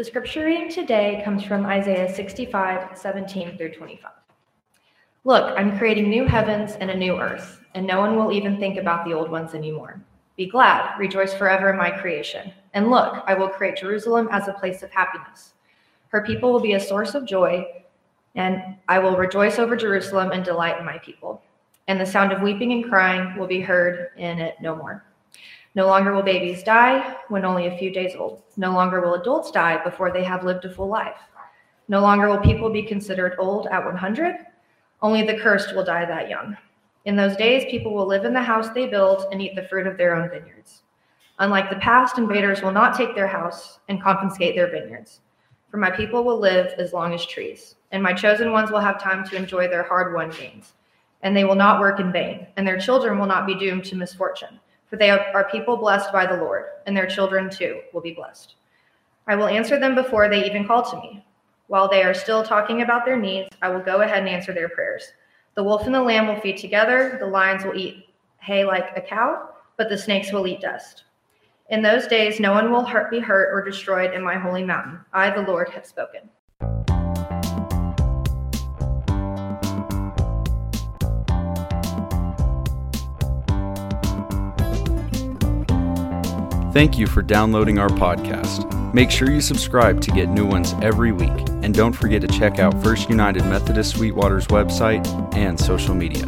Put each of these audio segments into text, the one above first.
The scripture reading today comes from Isaiah 65, 17 through 25. Look, I'm creating new heavens and a new earth, and no one will even think about the old ones anymore. Be glad, rejoice forever in my creation. And look, I will create Jerusalem as a place of happiness. Her people will be a source of joy, and I will rejoice over Jerusalem and delight in my people. And the sound of weeping and crying will be heard in it no more. No longer will babies die when only a few days old. No longer will adults die before they have lived a full life. No longer will people be considered old at 100. Only the cursed will die that young. In those days, people will live in the house they build and eat the fruit of their own vineyards. Unlike the past, invaders will not take their house and confiscate their vineyards. For my people will live as long as trees, and my chosen ones will have time to enjoy their hard-won gains. And they will not work in vain, and their children will not be doomed to misfortune. For they are people blessed by the Lord, and their children too will be blessed. I will answer them before they even call to me. While they are still talking about their needs, I will go ahead and answer their prayers. The wolf and the lamb will feed together, the lions will eat hay like a cow, but the snakes will eat dust. In those days, no one will be hurt or destroyed in my holy mountain. I, the Lord, have spoken. Thank you for downloading our podcast. Make sure you subscribe to get new ones every week, and don't forget to check out First United Methodist Sweetwater's website and social media.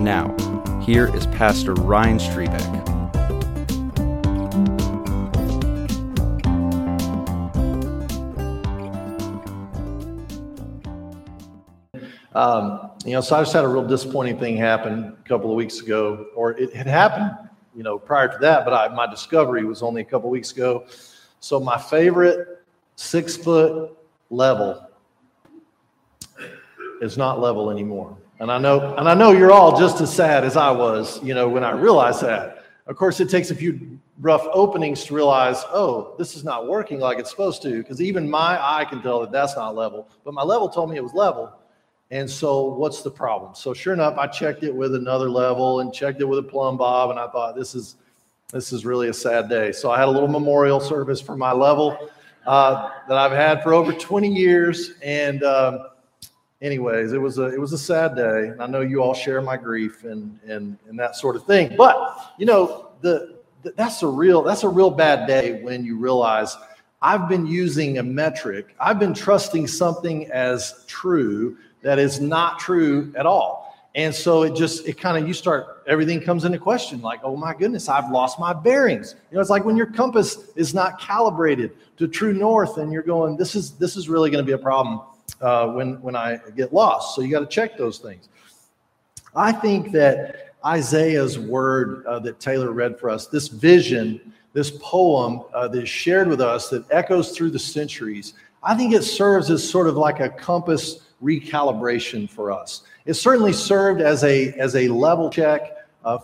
Now, here is Pastor Ryan Strebeck. So I just had a real disappointing thing happen a couple of weeks ago, or it had happened prior to that, but my discovery was only a couple weeks ago. So my favorite 6-foot level is not level anymore. And I know you're all just as sad as I was, when I realized that. Of course, it takes a few rough openings to realize, oh, this is not working like it's supposed to, because even my eye can tell that that's not level. But my level told me it was level. And so what's the problem? So sure enough, I checked it with another level and checked it with a plumb bob. And I thought, this is really a sad day. So I had a little memorial service for my level that I've had for over 20 years. And it was a sad day. And I know you all share my grief and that sort of thing. But, that's a real bad day when you realize I've been using a metric. I've been trusting something as true that is not true at all. And so everything comes into question. Like, oh my goodness, I've lost my bearings. It's like when your compass is not calibrated to true north and you're going, this is really going to be a problem when I get lost. So you got to check those things. I think that Isaiah's word that Taylor read for us, this vision, this poem that is shared with us that echoes through the centuries, I think it serves as sort of like a compass recalibration for us. It certainly served as a level check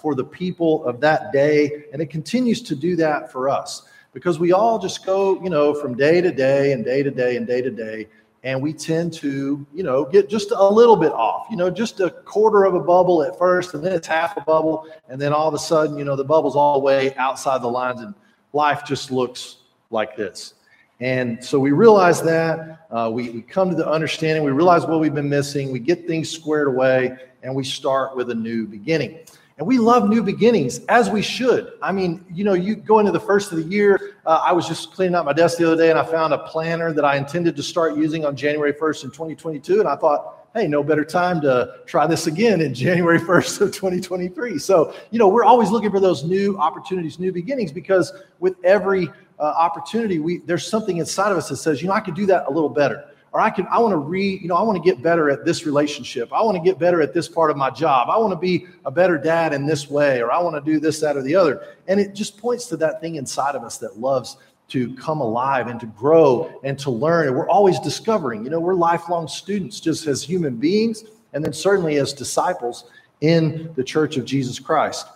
for the people of that day, and it continues to do that for us, because we all just go, from day to day and day to day and day to day, and we tend to, get just a little bit off, just a quarter of a bubble at first, and then it's half a bubble, and then all of a sudden, the bubble's all the way outside the lines, and life just looks like this. And so we realize that, we come to the understanding, we realize what we've been missing, we get things squared away, and we start with a new beginning. And we love new beginnings, as we should. I mean, you go into the first of the year, I was just cleaning out my desk the other day, and I found a planner that I intended to start using on January 1st in 2022, and I thought, hey, no better time to try this again in January 1st of 2023. So, we're always looking for those new opportunities, new beginnings, because with every opportunity, there's something inside of us that says, I could do that a little better, or I want to get better at this relationship. I want to get better at this part of my job. I want to be a better dad in this way, or I want to do this, that, or the other. And it just points to that thing inside of us that loves to come alive and to grow and to learn. And we're always discovering, we're lifelong students just as human beings, and then certainly as disciples in the Church of Jesus Christ.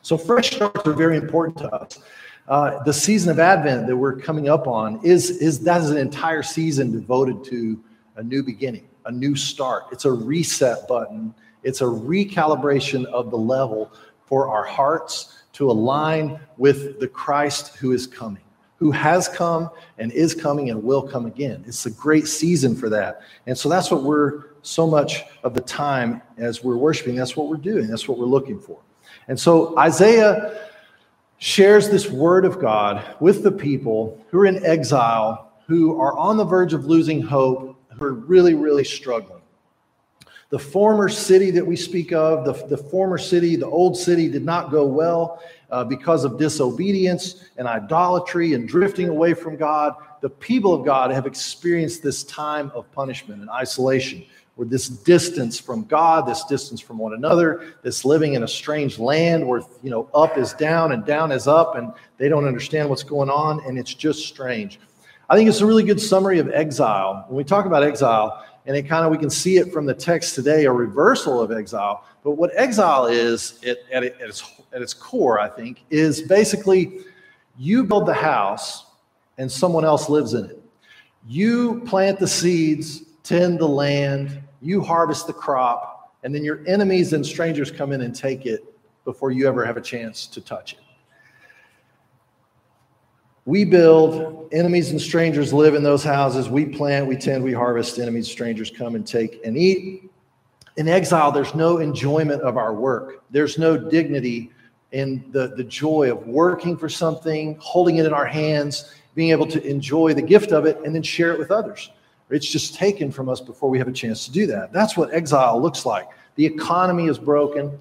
So fresh starts are very important to us. The season of Advent that we're coming up on is an entire season devoted to a new beginning, a new start. It's a reset button. It's a recalibration of the level for our hearts to align with the Christ who is coming, who has come and is coming and will come again. It's a great season for that. And so that's what we're, so much of the time as we're worshiping, that's what we're doing. That's what we're looking for. And so Isaiah shares this word of God with the people who are in exile, who are on the verge of losing hope, who are really, really struggling. The former city that we speak of, the former city, the old city, did not go well. Because of disobedience and idolatry and drifting away from God, the people of God have experienced this time of punishment and isolation, where this distance from God, this distance from one another, this living in a strange land where, you know, up is down and down is up, and they don't understand what's going on, and it's just strange. I think it's a really good summary of exile. When we talk about exile, and it kind of, we can see it from the text today, a reversal of exile. But what exile is, at its core, I think, is basically you build the house and someone else lives in it. You plant the seeds, tend the land, you harvest the crop, and then your enemies and strangers come in and take it before you ever have a chance to touch it. We build, enemies and strangers live in those houses. We plant, we tend, we harvest, enemies, strangers come and take and eat. In exile, there's no enjoyment of our work. There's no dignity in the joy of working for something, holding it in our hands, being able to enjoy the gift of it and then share it with others. It's just taken from us before we have a chance to do that. That's what exile looks like. The economy is broken.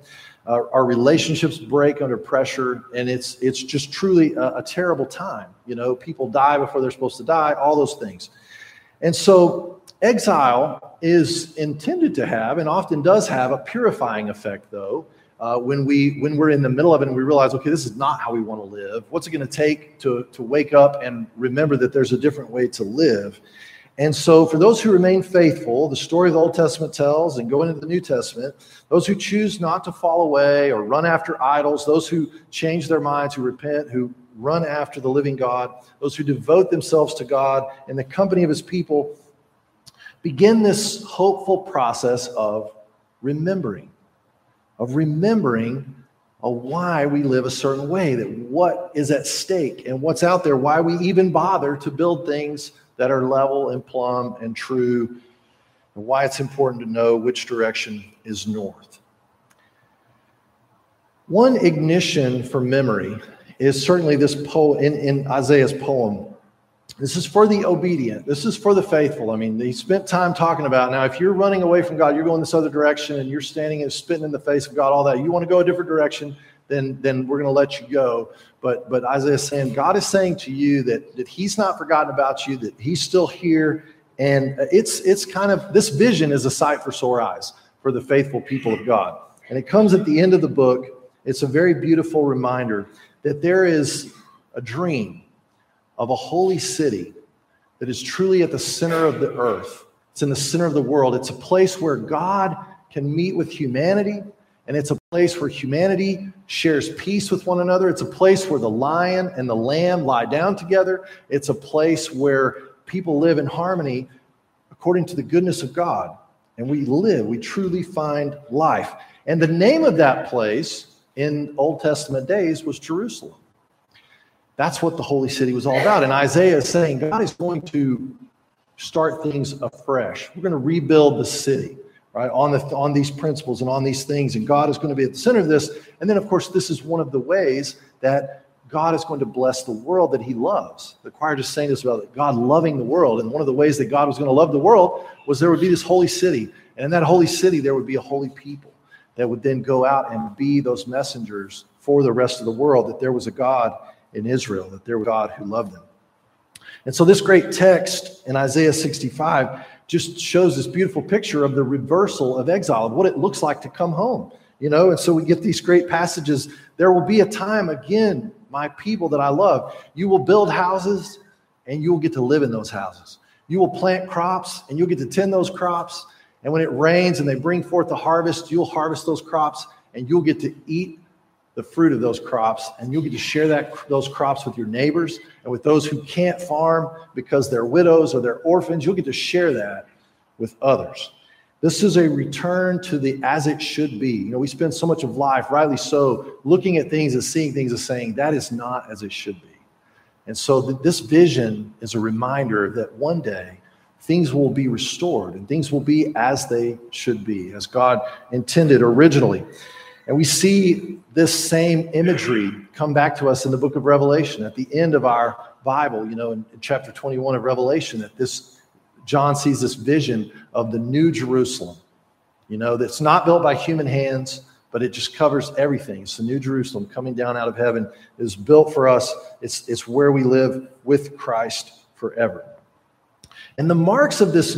Our relationships break under pressure, and it's just truly a terrible time. You know, people die before they're supposed to die, all those things. And so exile is intended to have, and often does have, a purifying effect, though, when we're in the middle of it and we realize, okay, this is not how we want to live. What's it going to take to wake up and remember that there's a different way to live? And so for those who remain faithful, the story of the Old Testament tells, and go into the New Testament, those who choose not to fall away or run after idols, those who change their minds, who repent, who run after the living God, those who devote themselves to God and the company of his people, begin this hopeful process of remembering why we live a certain way, that what is at stake and what's out there, why we even bother to build things that are level and plumb and true, and why it's important to know which direction is north. One ignition for memory is certainly this poem in Isaiah's poem. This is for the obedient. This is for the faithful. I mean, he spent time talking about, now if you're running away from God, you're going this other direction, and you're standing and spitting in the face of God, all that, you want to go a different direction, then we're going to let you go. But Isaiah is saying, God is saying to you that he's not forgotten about you, that he's still here. And it's kind of, this vision is a sight for sore eyes for the faithful people of God. And it comes at the end of the book. It's a very beautiful reminder that there is a dream of a holy city that is truly at the center of the earth. It's in the center of the world. It's a place where God can meet with humanity. And it's a place where humanity shares peace with one another. It's a place where the lion and the lamb lie down together. It's a place where people live in harmony according to the goodness of God. And we truly find life. And the name of that place in Old Testament days was Jerusalem. That's what the holy city was all about. And Isaiah is saying, God is going to start things afresh. We're going to rebuild the city. Right, on these principles and on these things, and God is going to be at the center of this. And then, of course, this is one of the ways that God is going to bless the world that he loves. The choir just sang this about God loving the world, and one of the ways that God was going to love the world was there would be this holy city, and in that holy city there would be a holy people that would then go out and be those messengers for the rest of the world, that there was a God in Israel, that there was a God who loved them. And so this great text in Isaiah 65 just shows this beautiful picture of the reversal of exile, of what it looks like to come home, you know? And so we get these great passages. There will be a time, again, my people that I love, you will build houses and you will get to live in those houses. You will plant crops and you'll get to tend those crops. And when it rains and they bring forth the harvest, you'll harvest those crops and you'll get to eat the fruit of those crops, and you'll get to share those crops with your neighbors and with those who can't farm because they're widows or they're orphans. You'll get to share that with others. This is a return to the as it should be. You know, we spend so much of life, rightly so, looking at things and seeing things and saying, that is not as it should be. And so this vision is a reminder that one day things will be restored and things will be as they should be, as God intended originally. And we see this same imagery come back to us in the book of Revelation. At the end of our Bible, you know, in chapter 21 of Revelation, that John sees this vision of the New Jerusalem, you know, that's not built by human hands, but it just covers everything. It's the New Jerusalem coming down out of heaven. It was built for us. It's where we live with Christ forever. And the marks of this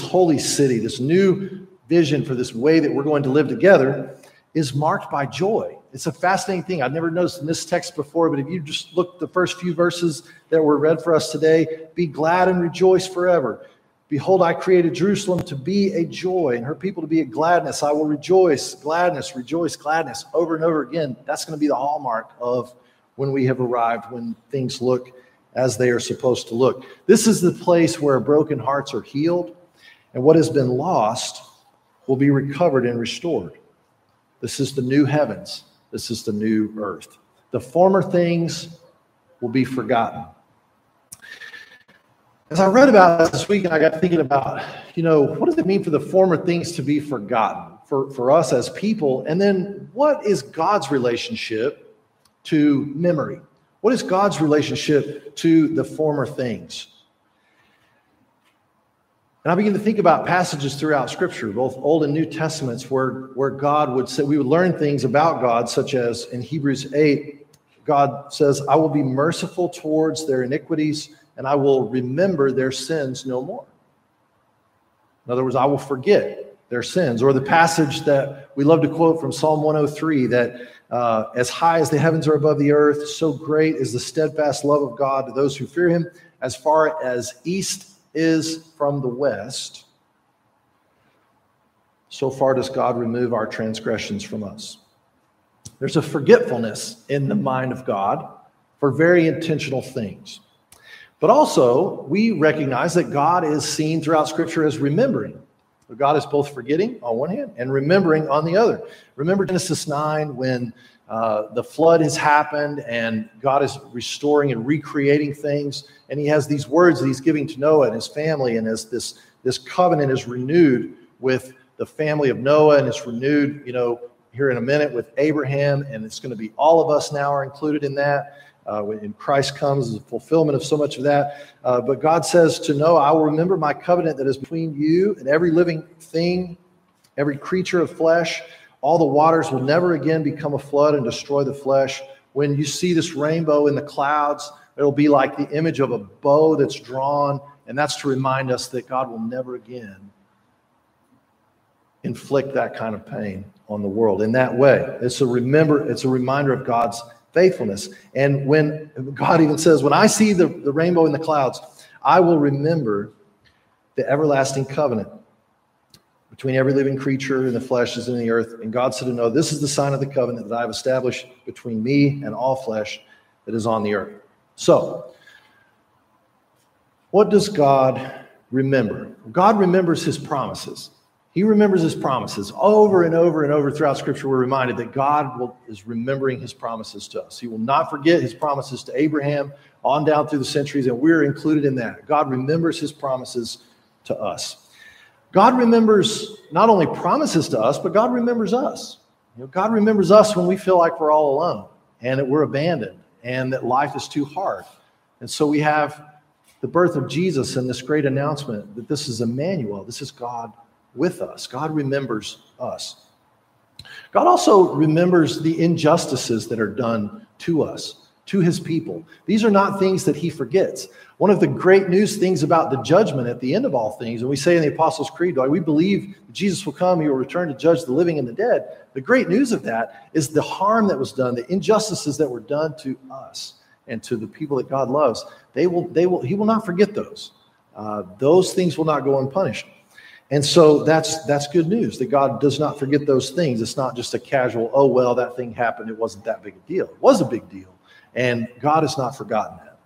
holy city, this new vision for this way that we're going to live together is marked by joy. It's a fascinating thing. I've never noticed in this text before, but if you just look at the first few verses that were read for us today, be glad and rejoice forever. Behold, I created Jerusalem to be a joy and her people to be a gladness. I will rejoice, gladness, rejoice, gladness, over and over again. That's going to be the hallmark of when we have arrived, when things look as they are supposed to look. This is the place where broken hearts are healed, and what has been lost will be recovered and restored. This is the new heavens. This is the new earth. The former things will be forgotten. As I read about this week, I got thinking about, you know, what does it mean for the former things to be forgotten for us as people? And then what is God's relationship to memory? What is God's relationship to the former things? And I begin to think about passages throughout Scripture, both Old and New Testaments, where God would say, we would learn things about God, such as in Hebrews 8, God says, I will be merciful towards their iniquities, and I will remember their sins no more. In other words, I will forget their sins. Or the passage that we love to quote from Psalm 103, that as high as the heavens are above the earth, so great is the steadfast love of God to those who fear him, as far as east is from the west, so far does God remove our transgressions from us. There's a forgetfulness in the mind of God for very intentional things. But also, we recognize that God is seen throughout Scripture as remembering. So God is both forgetting on one hand and remembering on the other. Remember Genesis 9 when the flood has happened and God is restoring and recreating things. And he has these words that he's giving to Noah and his family. And as this covenant is renewed with the family of Noah, and it's renewed, you know, here in a minute with Abraham. And it's going to be all of us now are included in that. When Christ comes as a fulfillment of so much of that. But God says to Noah, I will remember my covenant that is between you and every living thing, every creature of flesh. All the waters will never again become a flood and destroy the flesh. When you see this rainbow in the clouds, it'll be like the image of a bow that's drawn, and that's to remind us that God will never again inflict that kind of pain on the world in that way. It's a reminder of God's faithfulness. And when God even says, when I see the rainbow in the clouds, I will remember the everlasting covenant between every living creature and the flesh is in the earth. And God said to Noah, this is the sign of the covenant that I have established between me and all flesh that is on the earth. So, what does God remember? God remembers his promises. He remembers his promises. Over and over and over throughout Scripture, we're reminded that God is remembering his promises to us. He will not forget his promises to Abraham on down through the centuries, and we're included in that. God remembers his promises to us. God remembers not only promises to us, but God remembers us. You know, God remembers us when we feel like we're all alone and that we're abandoned and that life is too hard. And so we have the birth of Jesus and this great announcement that this is Emmanuel. This is God with us. God remembers us. God also remembers the injustices that are done to us, to his people. These are not things that he forgets. One of the great news things about the judgment at the end of all things, and we say in the Apostles' Creed, we believe that Jesus will come, he will return to judge the living and the dead. The great news of that is the harm that was done, the injustices that were done to us and to the people that God loves. He will not forget those. Those things will not go unpunished. And so that's good news, that God does not forget those things. It's not just a casual, oh, well, that thing happened. It wasn't that big a deal. It was a big deal. And God has not forgotten that.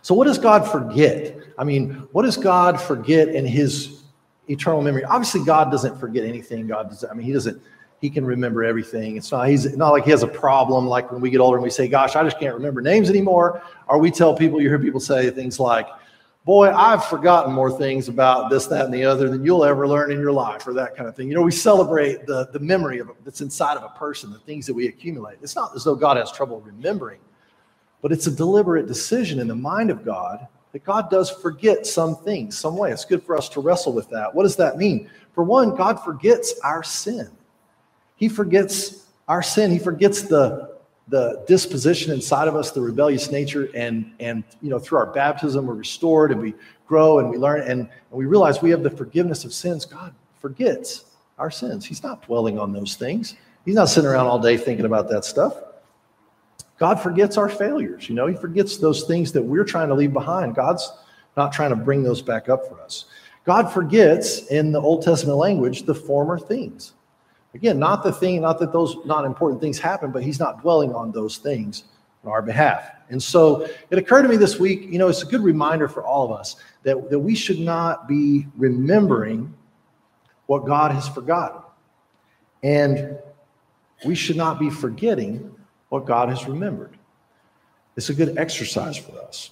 So what does God forget? I mean, what does God forget in his eternal memory? Obviously, God doesn't forget anything. God doesn't. I mean, he doesn't He can remember everything. It's not, he's not like he has a problem like when we get older and we say, gosh, I just can't remember names anymore. Or we tell people, you hear people say things like, boy, I've forgotten more things about this, that, and the other than you'll ever learn in your life, or that kind of thing. You know, we celebrate the memory of that's inside of a person, the things that we accumulate. It's not as though God has trouble remembering, but it's a deliberate decision in the mind of God that God does forget some things, some way. It's good for us to wrestle with that. What does that mean? For one, God forgets our sin. He forgets our sin. He forgets the disposition inside of us, the rebellious nature, and you know, through our baptism, we're restored and we grow and we learn and we realize we have the forgiveness of sins. God forgets our sins. He's not dwelling on those things. He's not sitting around all day thinking about that stuff. God forgets our failures. You know, he forgets those things that we're trying to leave behind. God's not trying to bring those back up for us. God forgets, in the Old Testament language, the former things. Again, not the thing, not that those not important things happen, but he's not dwelling on those things on our behalf. And so it occurred to me this week, you know, it's a good reminder for all of us that we should not be remembering what God has forgotten. And we should not be forgetting what God has remembered. It's a good exercise for us.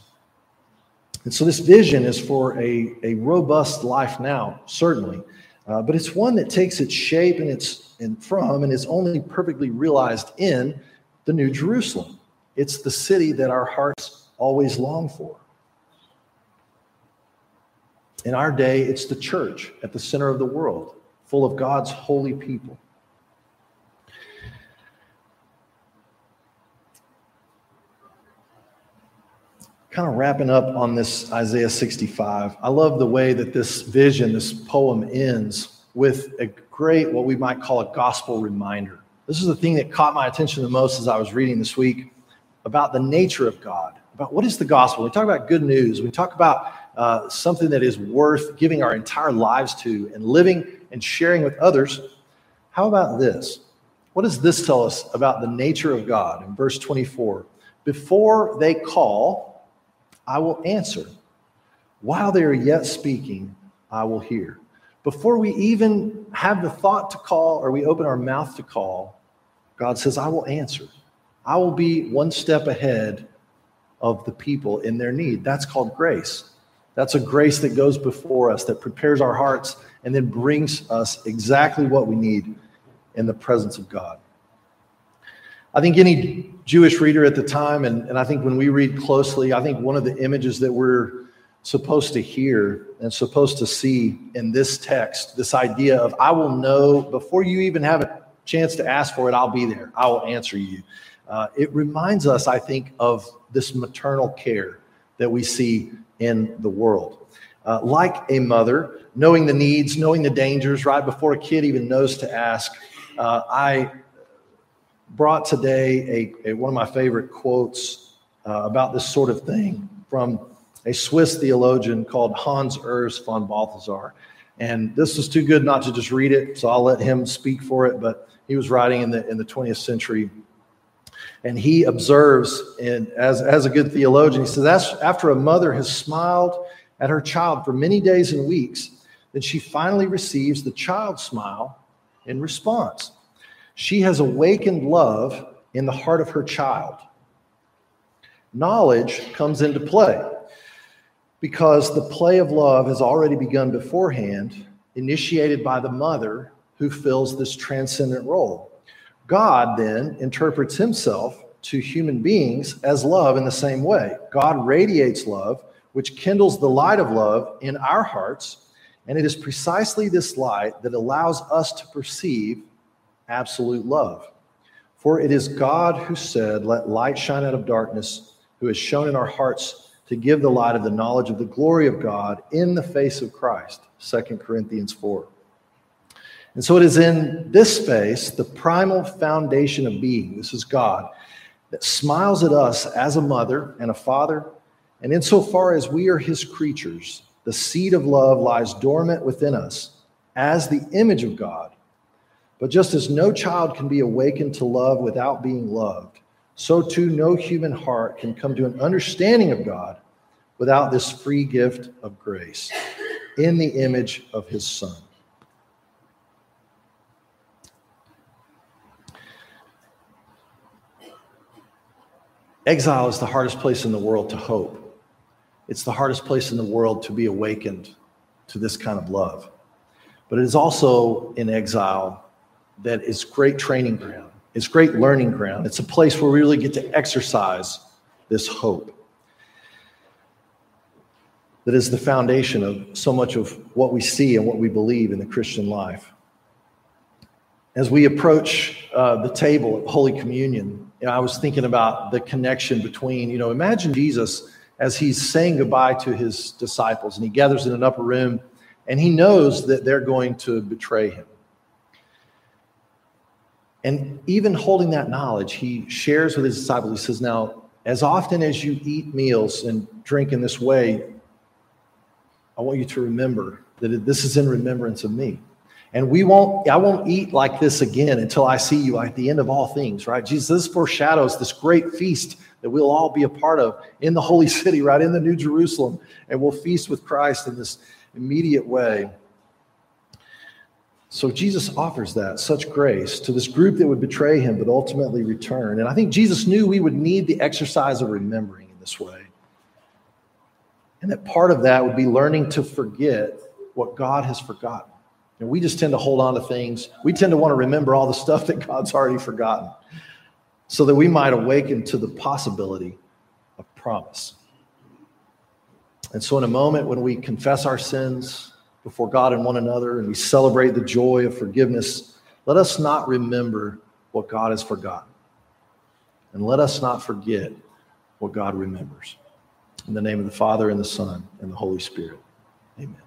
And so this vision is for a robust life now, certainly. But it's one that takes its shape and is only perfectly realized in the New Jerusalem. It's the city that our hearts always long for. In our day, it's the church at the center of the world, full of God's holy people. Kind of wrapping up on this Isaiah 65. I love the way that this vision, this poem ends with a great, what we might call a gospel reminder. This is the thing that caught my attention the most as I was reading this week about the nature of God, about what is the gospel. We talk about good news. We talk about something that is worth giving our entire lives to and living and sharing with others. How about this? What does this tell us about the nature of God? In verse 24, before they call, I will answer. While they are yet speaking, I will hear. Before we even have the thought to call, or we open our mouth to call, God says, I will answer. I will be one step ahead of the people in their need. That's called grace. That's a grace that goes before us, that prepares our hearts, and then brings us exactly what we need in the presence of God. I think any Jewish reader at the time, and I think when we read closely, I think one of the images that we're supposed to hear and supposed to see in this text, this idea of I will know, before you even have a chance to ask for it, I'll be there. I will answer you. It reminds us, I think, of this maternal care that we see in the world. Like a mother, knowing the needs, knowing the dangers, right before a kid even knows to ask, I brought today one of my favorite quotes about this sort of thing from a Swiss theologian called Hans Urs von Balthasar. And this is too good not to just read it, so I'll let him speak for it, but he was writing in the 20th century. And he observes, and as a good theologian, he says, after a mother has smiled at her child for many days and weeks, then she finally receives the child's smile in response. She has awakened love in the heart of her child. Knowledge comes into play because the play of love has already begun beforehand, initiated by the mother who fills this transcendent role. God then interprets himself to human beings as love in the same way. God radiates love, which kindles the light of love in our hearts, and it is precisely this light that allows us to perceive absolute love. For it is God who said, let light shine out of darkness, who has shown in our hearts to give the light of the knowledge of the glory of God in the face of Christ, 2 Corinthians 4. And so it is in this space, the primal foundation of being, this is God, that smiles at us as a mother and a father, and insofar as we are his creatures, the seed of love lies dormant within us as the image of God. But just as no child can be awakened to love without being loved, so too no human heart can come to an understanding of God without this free gift of grace in the image of his Son. Exile is the hardest place in the world to hope. It's the hardest place in the world to be awakened to this kind of love. But it is also in exile that is great training ground. It's great learning ground. It's a place where we really get to exercise this hope that is the foundation of so much of what we see and what we believe in the Christian life. As we approach the table at Holy Communion, I was thinking about the connection between, imagine Jesus as he's saying goodbye to his disciples, and he gathers in an upper room, and he knows that they're going to betray him. And even holding that knowledge, he shares with his disciples, he says, now, as often as you eat meals and drink in this way, I want you to remember that this is in remembrance of me. And I won't eat like this again until I see you at the end of all things, right? Jesus, this foreshadows this great feast that we'll all be a part of in the holy city, right? In the New Jerusalem. And we'll feast with Christ in this immediate way. So Jesus offers that, such grace, to this group that would betray him but ultimately return. And I think Jesus knew we would need the exercise of remembering in this way. And that part of that would be learning to forget what God has forgotten. And we just tend to hold on to things. We tend to want to remember all the stuff that God's already forgotten so that we might awaken to the possibility of promise. And so in a moment when we confess our sins before God and one another and we celebrate the joy of forgiveness, let us not remember what God has forgotten. And let us not forget what God remembers. In the name of the Father, and the Son, and the Holy Spirit. Amen.